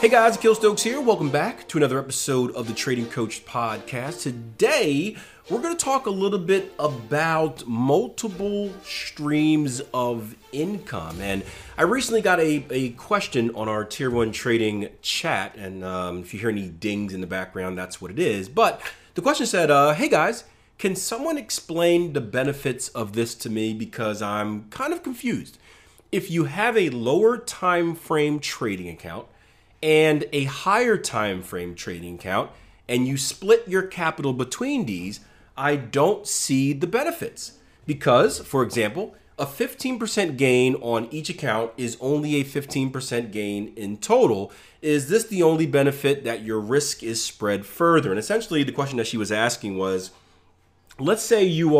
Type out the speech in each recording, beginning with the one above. Hey guys, Akil Stokes here. Welcome back to another episode of the Trading Coach Podcast. Today, we're going to talk a little bit about multiple streams of income. And I recently got a question on our Tier 1 trading chat. And if you hear any dings in the background, that's what it is. But the question said, hey guys, can someone explain the benefits of this to me? Because I'm kind of confused. If you have a lower time frame trading account and a higher time frame trading account, and you split your capital between these, I don't see the benefits. Because, for example, a 15% gain on each account is only a 15% gain in total. Is this the only benefit that your risk is spread further? And essentially the question that she was asking was, let's say you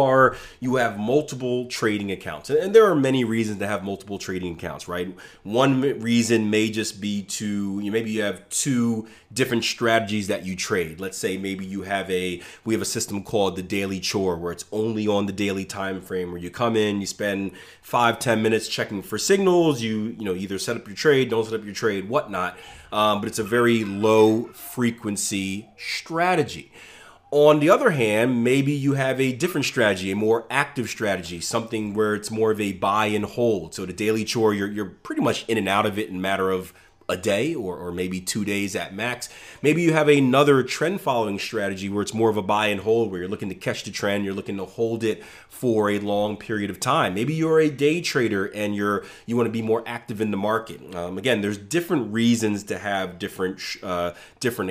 have multiple trading accounts, and there are many reasons to have multiple trading accounts, right? One reason may just be maybe you have two different strategies that you trade. Let's say maybe we have a system called the Daily Chore, where it's only on the daily time frame, where you come in, you spend 5-10 minutes checking for signals, you either set up your trade, don't set up your trade, whatnot. But it's a very low frequency strategy. On the other hand, maybe you have a different strategy, a more active strategy, something where it's more of a buy and hold. So the Daily Chore, you're pretty much in and out of it in a matter of a day or maybe 2 days at max. Maybe you have another trend following strategy where it's more of a buy and hold, where you're looking to catch the trend, you're looking to hold it for a long period of time. Maybe you're a day trader and you want to be more active in the market. Again, there's different reasons to have different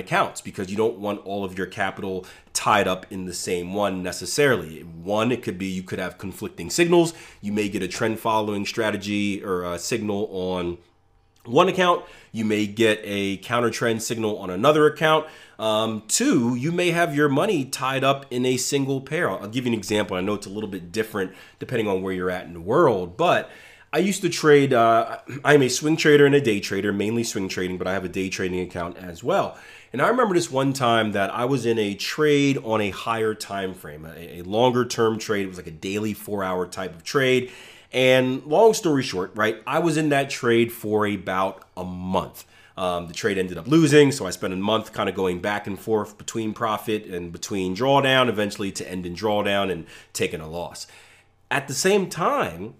accounts, because you don't want all of your capital tied up in the same one necessarily. One, it could be you could have conflicting signals. You may get a trend following strategy or a signal on one account. You may get a counter trend signal on another account. Two, you may have your money tied up in a single pair. I'll give you an example. I know it's a little bit different depending on where you're at in the world, but I used to trade, I'm a swing trader and a day trader, mainly swing trading, but I have a day trading account as well. And I remember this one time that I was in a trade on a higher time frame, a longer term trade. It was like a daily 4-hour type of trade. And long story short, right, I was in that trade for about a month. The trade ended up losing, so I spent a month kind of going back and forth between profit and between drawdown, eventually to end in drawdown and taking a loss. At the same time,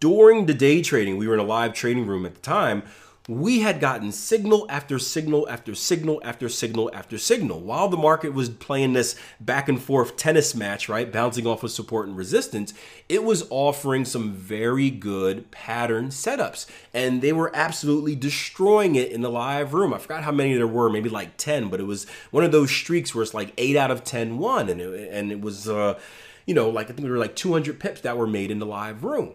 during the day trading, we were in a live trading room at the time, we had gotten signal after signal after signal after signal after signal while the market was playing this back and forth tennis match, right? Bouncing off of support and resistance. It was offering some very good pattern setups, and they were absolutely destroying it in the live room. I forgot how many there were, maybe like 10, but it was one of those streaks where it's like 8 out of 10 won, and it was, I think there were like 200 pips that were made in the live room.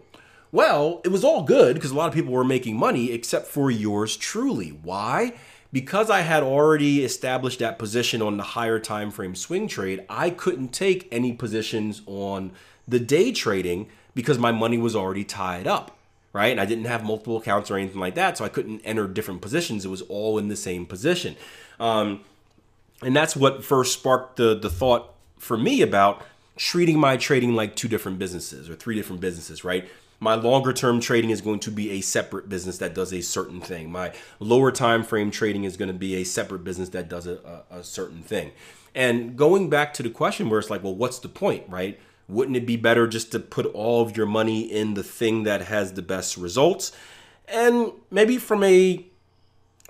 Well, it was all good because a lot of people were making money except for yours truly. Why? Because I had already established that position on the higher time frame swing trade, I couldn't take any positions on the day trading because my money was already tied up, right? And I didn't have multiple accounts or anything like that, so I couldn't enter different positions. It was all in the same position. And that's what first sparked the thought for me about treating my trading like two different businesses or three different businesses, right? My longer term trading is going to be a separate business that does a certain thing. My lower time frame trading is going to be a separate business that does a certain thing. And going back to the question where it's like, well, what's the point, right? Wouldn't it be better just to put all of your money in the thing that has the best results? And maybe from a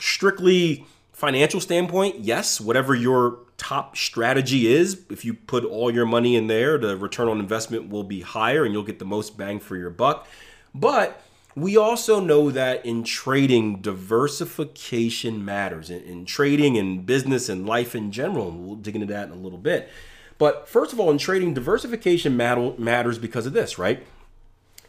strictly financial standpoint, yes, whatever your top strategy is, if you put all your money in there, the return on investment will be higher and you'll get the most bang for your buck. But we also know that in trading, diversification matters. In trading and business and life in general, and we'll dig into that in a little bit. But first of all, in trading, diversification matters because of this, right?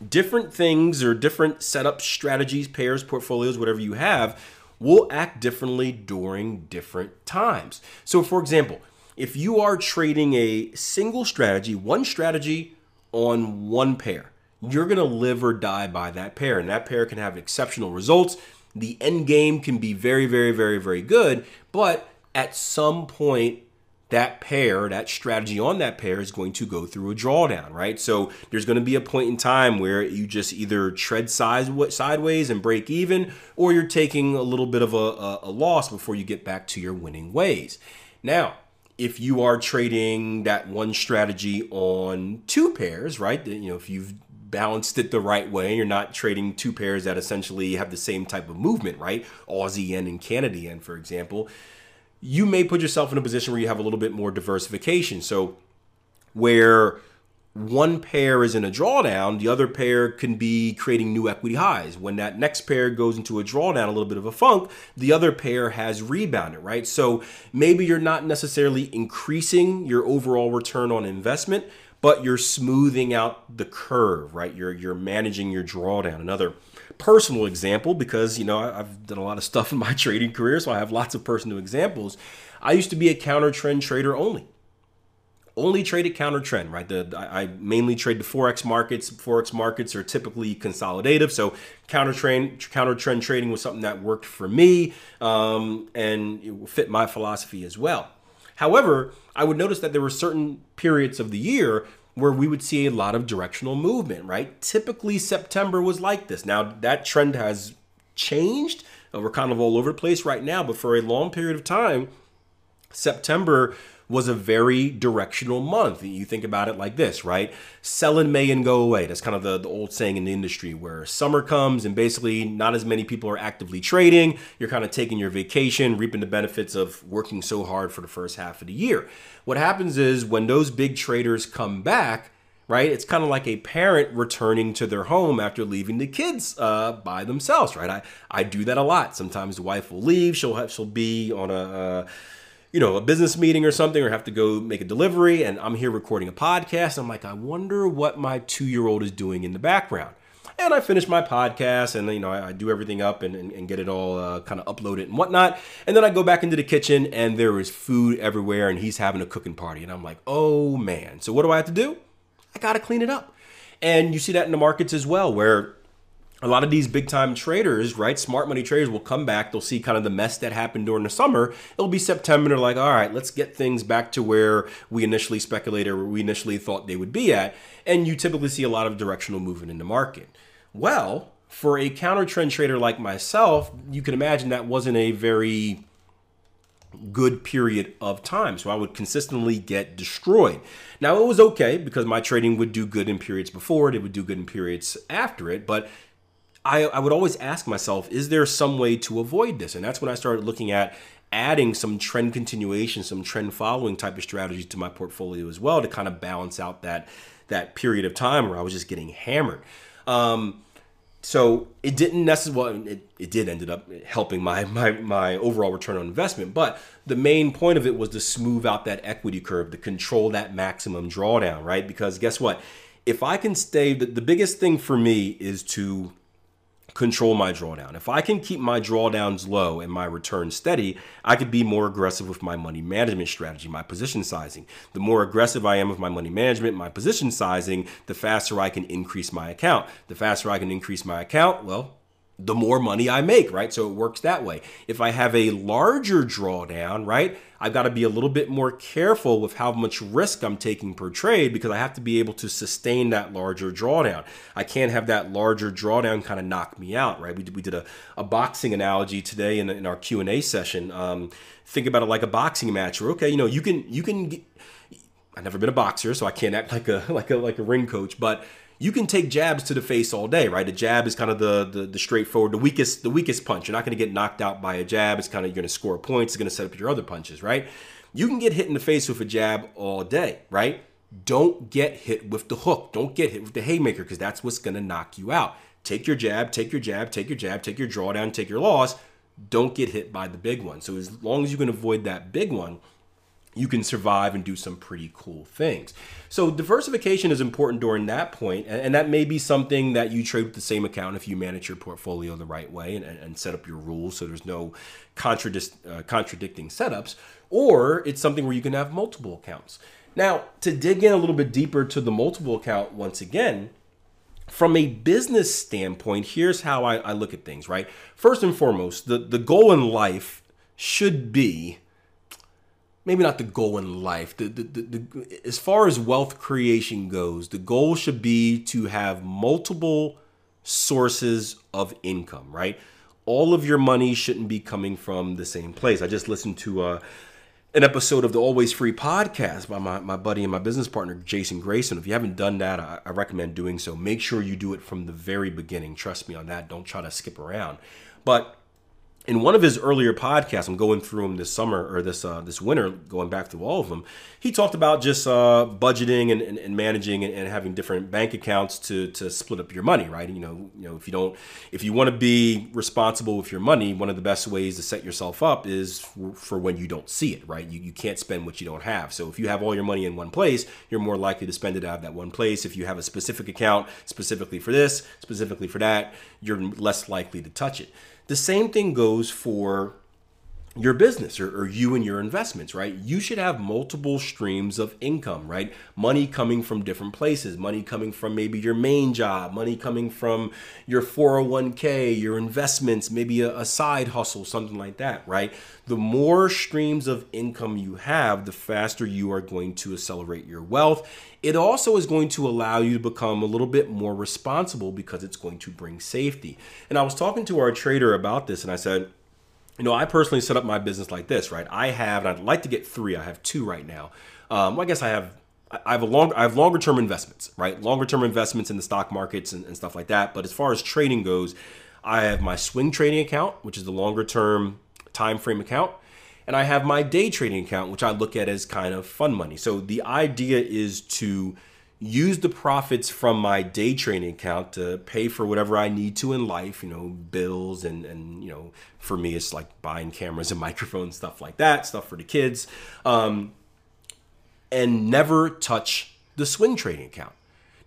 Different things or different setups, strategies, pairs, portfolios, whatever you have, will act differently during different times. So for example, if you are trading a single strategy, one strategy on one pair, you're going to live or die by that pair. And that pair can have exceptional results. The end game can be very, very, very, very good. But at some point, that pair, that strategy on that pair is going to go through a drawdown, right? So there's going to be a point in time where you just either tread sideways and break even, or you're taking a little bit of a loss before you get back to your winning ways. Now, if you are trading that one strategy on two pairs, right? You know, if you've balanced it the right way, you're not trading two pairs that essentially have the same type of movement, right? Aussie yen and Canada yen, for example. You may put yourself in a position where you have a little bit more diversification. So where one pair is in a drawdown, the other pair can be creating new equity highs. When that next pair goes into a drawdown, a little bit of a funk, the other pair has rebounded, right? So maybe you're not necessarily increasing your overall return on investment, but you're smoothing out the curve, right? You're managing your drawdown. Another personal example, because you know I've done a lot of stuff in my trading career, so I have lots of personal examples. I used to be a counter trend trader only traded counter trend, right? I mainly trade the forex markets. Forex markets are typically consolidative, so counter trend trading was something that worked for me, and it fit my philosophy as well. However, I would notice that there were certain periods of the year where we would see a lot of directional movement, right? Typically, September was like this. Now, that trend has changed. We're kind of all over the place right now, but for a long period of time, September was a very directional month. You think about it like this, right? Sell in May and go away. That's kind of the old saying in the industry, where summer comes and basically not as many people are actively trading. You're kind of taking your vacation, reaping the benefits of working so hard for the first half of the year. What happens is when those big traders come back, right? It's kind of like a parent returning to their home after leaving the kids by themselves, right? I do that a lot. Sometimes the wife will leave. She'll be on a business meeting or something, or have to go make a delivery, and I'm here recording a podcast. I'm like, I wonder what my 2-year-old is doing in the background. And I finish my podcast, and I do everything up and get it all kind of uploaded and whatnot. And then I go back into the kitchen, and there is food everywhere, and he's having a cooking party. And I'm like, oh man. So what do I have to do? I got to clean it up. And you see that in the markets as well, where a lot of these big time traders, right? Smart money traders will come back. They'll see kind of the mess that happened during the summer. It'll be September. They're like, all right, let's get things back to where we initially speculated or we initially thought they would be at. And you typically see a lot of directional movement in the market. Well, for a counter trend trader like myself, you can imagine that wasn't a very good period of time. So I would consistently get destroyed. Now it was okay because my trading would do good in periods before it. It would do good in periods after it. But I would always ask myself, is there some way to avoid this? And that's when I started looking at adding some trend continuation, some trend following type of strategies to my portfolio as well, to kind of balance out that period of time where I was just getting hammered. So it didn't necessarily, well, it did ended up helping my overall return on investment. But the main point of it was to smooth out that equity curve, to control that maximum drawdown, right? Because guess what? If I can stay, the biggest thing for me is to control my drawdown. If I can keep my drawdowns low and my return steady, I could be more aggressive with my money management strategy, my position sizing. The more aggressive I am with my money management, my position sizing, the faster I can increase my account. The faster I can increase my account, well, the more money I make, right? So it works that way. If I have a larger drawdown, right, I've got to be a little bit more careful with how much risk I'm taking per trade, because I have to be able to sustain that larger drawdown. I can't have that larger drawdown kind of knock me out, right? We did a boxing analogy today in our Q&A session. Think about it like a boxing match where, okay, you know, you can get, I've never been a boxer, so I can't act like a ring coach, but you can take jabs to the face all day, right? A jab is kind of the straightforward, the weakest punch. You're not going to get knocked out by a jab. It's kind of, you're going to score points. It's going to set up your other punches, right? You can get hit in the face with a jab all day, right? Don't get hit with the hook. Don't get hit with the haymaker, because that's what's going to knock you out. Take your jab, take your jab, take your jab, take your drawdown, take your loss. Don't get hit by the big one. So as long as you can avoid that big one, you can survive and do some pretty cool things. So diversification is important during that point, and that may be something that you trade with the same account if you manage your portfolio the right way and set up your rules so there's no contradicting setups, or it's something where you can have multiple accounts. Now, to dig in a little bit deeper to the multiple account once again, from a business standpoint, here's how I look at things, right? First and foremost, the goal in life should be, maybe not the goal in life, as far as wealth creation goes, the goal should be to have multiple sources of income, right? All of your money shouldn't be coming from the same place. I just listened to an episode of the Always Free podcast by my buddy and my business partner, Jason Grayson. If you haven't done that, I recommend doing so. Make sure you do it from the very beginning. Trust me on that. Don't try to skip around. But in one of his earlier podcasts, I'm going through them this summer or this winter, going back through all of them, he talked about just budgeting and managing and having different bank accounts to split up your money, right? And, you know, if you want to be responsible with your money, one of the best ways to set yourself up is for when you don't see it, right? You can't spend what you don't have. So if you have all your money in one place, you're more likely to spend it out of that one place. If you have a specific account specifically for this, specifically for that, you're less likely to touch it. The same thing goes for your business or you and your investments, right? You should have multiple streams of income, right? Money coming from different places, money coming from maybe your main job, money coming from your 401k, your investments, maybe a side hustle, something like that, right? The more streams of income you have, the faster you are going to accelerate your wealth. It also is going to allow you to become a little bit more responsible because it's going to bring safety. And I was talking to our trader about this and I said, you know, I personally set up my business like this, right? I'd like to get three. I have two right now. I guess I have longer term investments, right? Longer term investments in the stock markets and stuff like that. But as far as trading goes, I have my swing trading account, which is the longer term time frame account. And I have my day trading account, which I look at as kind of fun money. So the idea is to use the profits from my day trading account to pay for whatever I need to in life, you know, bills and you know, for me, it's like buying cameras and microphones, stuff like that, stuff for the kids, and never touch the swing trading account.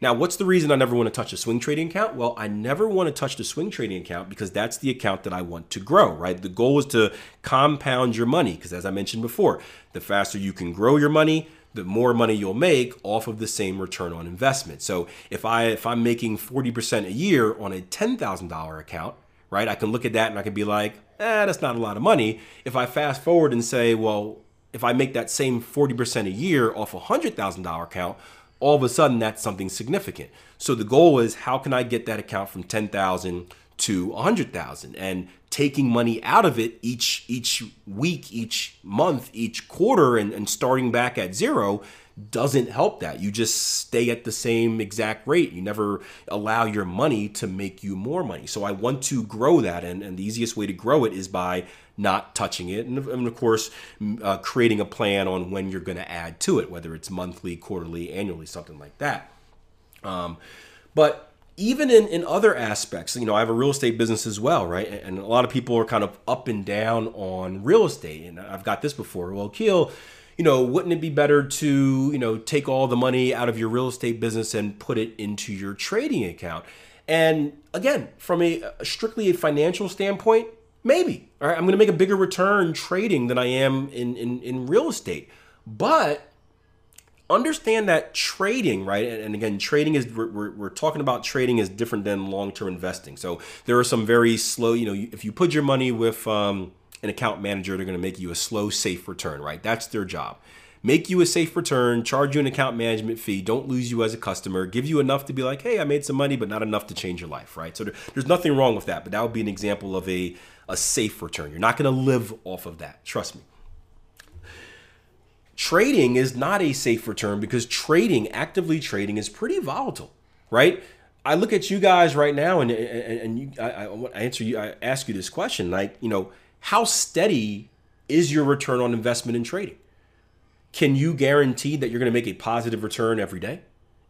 Now, what's the reason I never want to touch a swing trading account? Well, I never want to touch the swing trading account because that's the account that I want to grow, right? The goal is to compound your money because, as I mentioned before, the faster you can grow your money, the more money you'll make off of the same return on investment. So if I'm making 40% a year on a $10,000 account, right, I can look at that and I can be like, that's not a lot of money. If I fast forward and say, well, if I make that same 40% a year off a $100,000 account, all of a sudden that's something significant. So the goal is, how can I get that account from 10,000 to 100,000, and taking money out of it each week, each month, each quarter, and starting back at zero doesn't help that. You just stay at the same exact rate. You never allow your money to make you more money. So I want to grow that, and the easiest way to grow it is by not touching it, and of course, creating a plan on when you're going to add to it, whether it's monthly, quarterly, annually, something like that. But even in other aspects, you know, I have a real estate business as well, right? And a lot of people are kind of up and down on real estate. And I've got this before. Well, Akil, you know, wouldn't it be better to, you know, take all the money out of your real estate business and put it into your trading account? And again, from a strictly financial standpoint, maybe. All right, I'm going to make a bigger return trading than I am in real estate. But understand that trading, right? And again, trading is, we're talking about trading is different than long-term investing. So there are some very slow, you know, if you put your money with an account manager, they're going to make you a slow, safe return, right? That's their job. Make you a safe return, charge you an account management fee, don't lose you as a customer, give you enough to be like, hey, I made some money, but not enough to change your life, right? So there's nothing wrong with that, but that would be an example of a safe return. You're not going to live off of that. Trust me. Trading is not a safe return because actively trading is pretty volatile, right? I look at you guys right now and I ask you this question, like, you know, how steady is your return on investment in trading? Can you guarantee that you're going to make a positive return every day,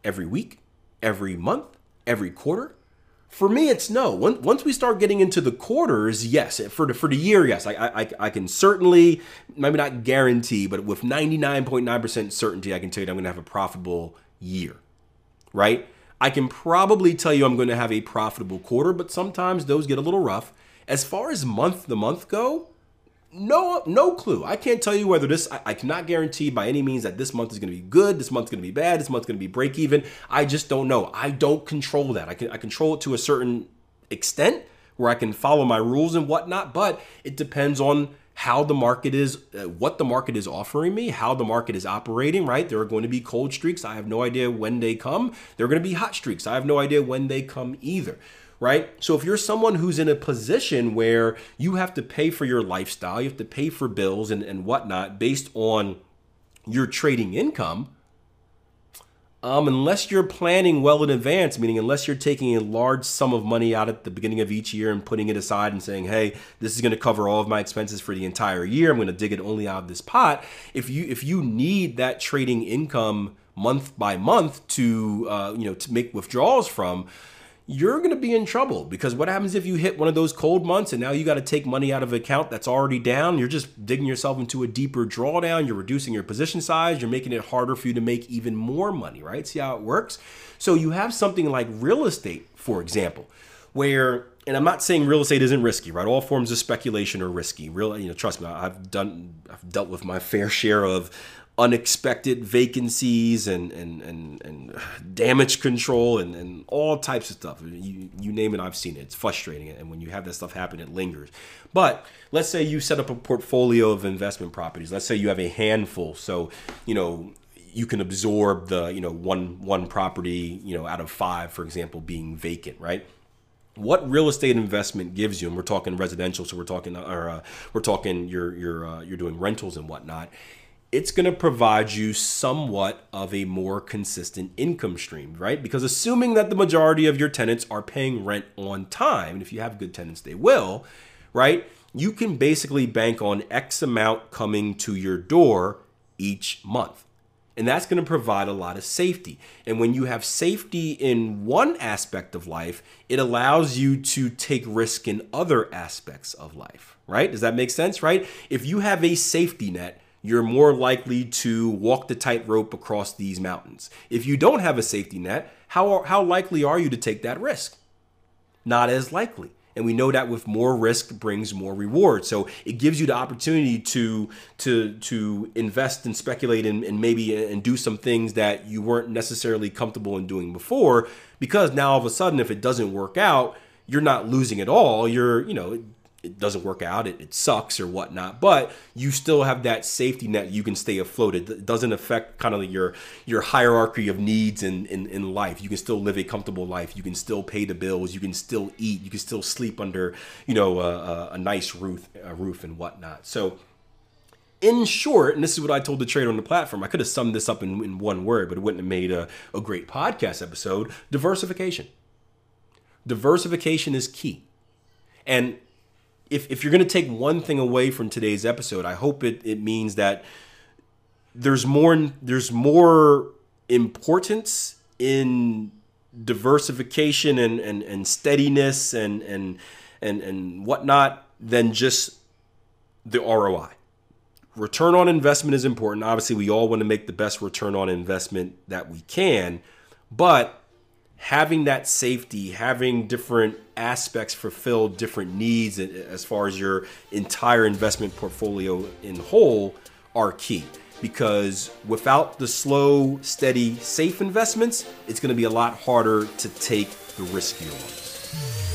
every week, every month, every quarter? For me, it's no. Once we start getting into the quarters, yes. For the year, yes. I can certainly, maybe not guarantee, but with 99.9% certainty, I can tell you that I'm going to have a profitable year, right? I can probably tell you I'm going to have a profitable quarter, but sometimes those get a little rough. As far as month-to-month go, no clue. I can't tell you whether this, I cannot guarantee by any means that this month is going to be good, this month's going to be bad, this month's going to be break even. I just don't know. I don't control that. I control it to a certain extent where I can follow my rules and whatnot, but it depends on how the market is, what the market is offering me, how the market is operating, right? There are going to be cold streaks. I have no idea when they come. There are going to be hot streaks. I have no idea when they come either. Right? So if you're someone who's in a position where you have to pay for your lifestyle, you have to pay for bills and whatnot based on your trading income, unless you're planning well in advance, meaning unless you're taking a large sum of money out at the beginning of each year and putting it aside and saying, hey, this is going to cover all of my expenses for the entire year. I'm going to dig it only out of this pot. If you need that trading income month by month to make withdrawals from, you're going to be in trouble, because what happens if you hit one of those cold months and now you got to take money out of an account that's already down? You're just digging yourself into a deeper drawdown. You're reducing your position size. You're making it harder for you to make even more money, right? See how it works? So you have something like real estate, for example, where, and I'm not saying real estate isn't risky, right? All forms of speculation are risky. Trust me, I've dealt with my fair share of unexpected vacancies and damage control and all types of stuff. You name it, I've seen it. It's frustrating. And when you have that stuff happen, it lingers. But let's say you set up a portfolio of investment properties. Let's say you have a handful. So, you can absorb the, one property, out of five, for example, being vacant, right? What real estate investment gives you, and we're talking residential, so we're talking you're doing rentals and whatnot, it's going to provide you somewhat of a more consistent income stream, right? Because assuming that the majority of your tenants are paying rent on time, and if you have good tenants, they will, right? You can basically bank on X amount coming to your door each month. And that's going to provide a lot of safety. And when you have safety in one aspect of life, it allows you to take risk in other aspects of life, right? Does that make sense, right? If you have a safety net, you're more likely to walk the tightrope across these mountains. If you don't have a safety net, how likely are you to take that risk? Not as likely. And we know that with more risk brings more reward. So it gives you the opportunity to invest and speculate and maybe do some things that you weren't necessarily comfortable in doing before, because now all of a sudden, if it doesn't work out, you're not losing at all. It doesn't work out, it sucks or whatnot, but you still have that safety net. You can stay afloat. It doesn't affect kind of your hierarchy of needs in life. You can still live a comfortable life. You can still pay the bills. You can still eat. You can still sleep under, a nice roof and whatnot. So in short, and this is what I told the trader on the platform, I could have summed this up in one word, but it wouldn't have made a great podcast episode. Diversification. Diversification is key. And if you're going to take one thing away from today's episode, I hope it means that there's more importance in diversification and steadiness and whatnot than just the ROI. Return on investment is important. Obviously, we all want to make the best return on investment that we can, but having that safety, having different aspects fulfill different needs as far as your entire investment portfolio in whole are key, because without the slow, steady, safe investments, it's going to be a lot harder to take the riskier ones.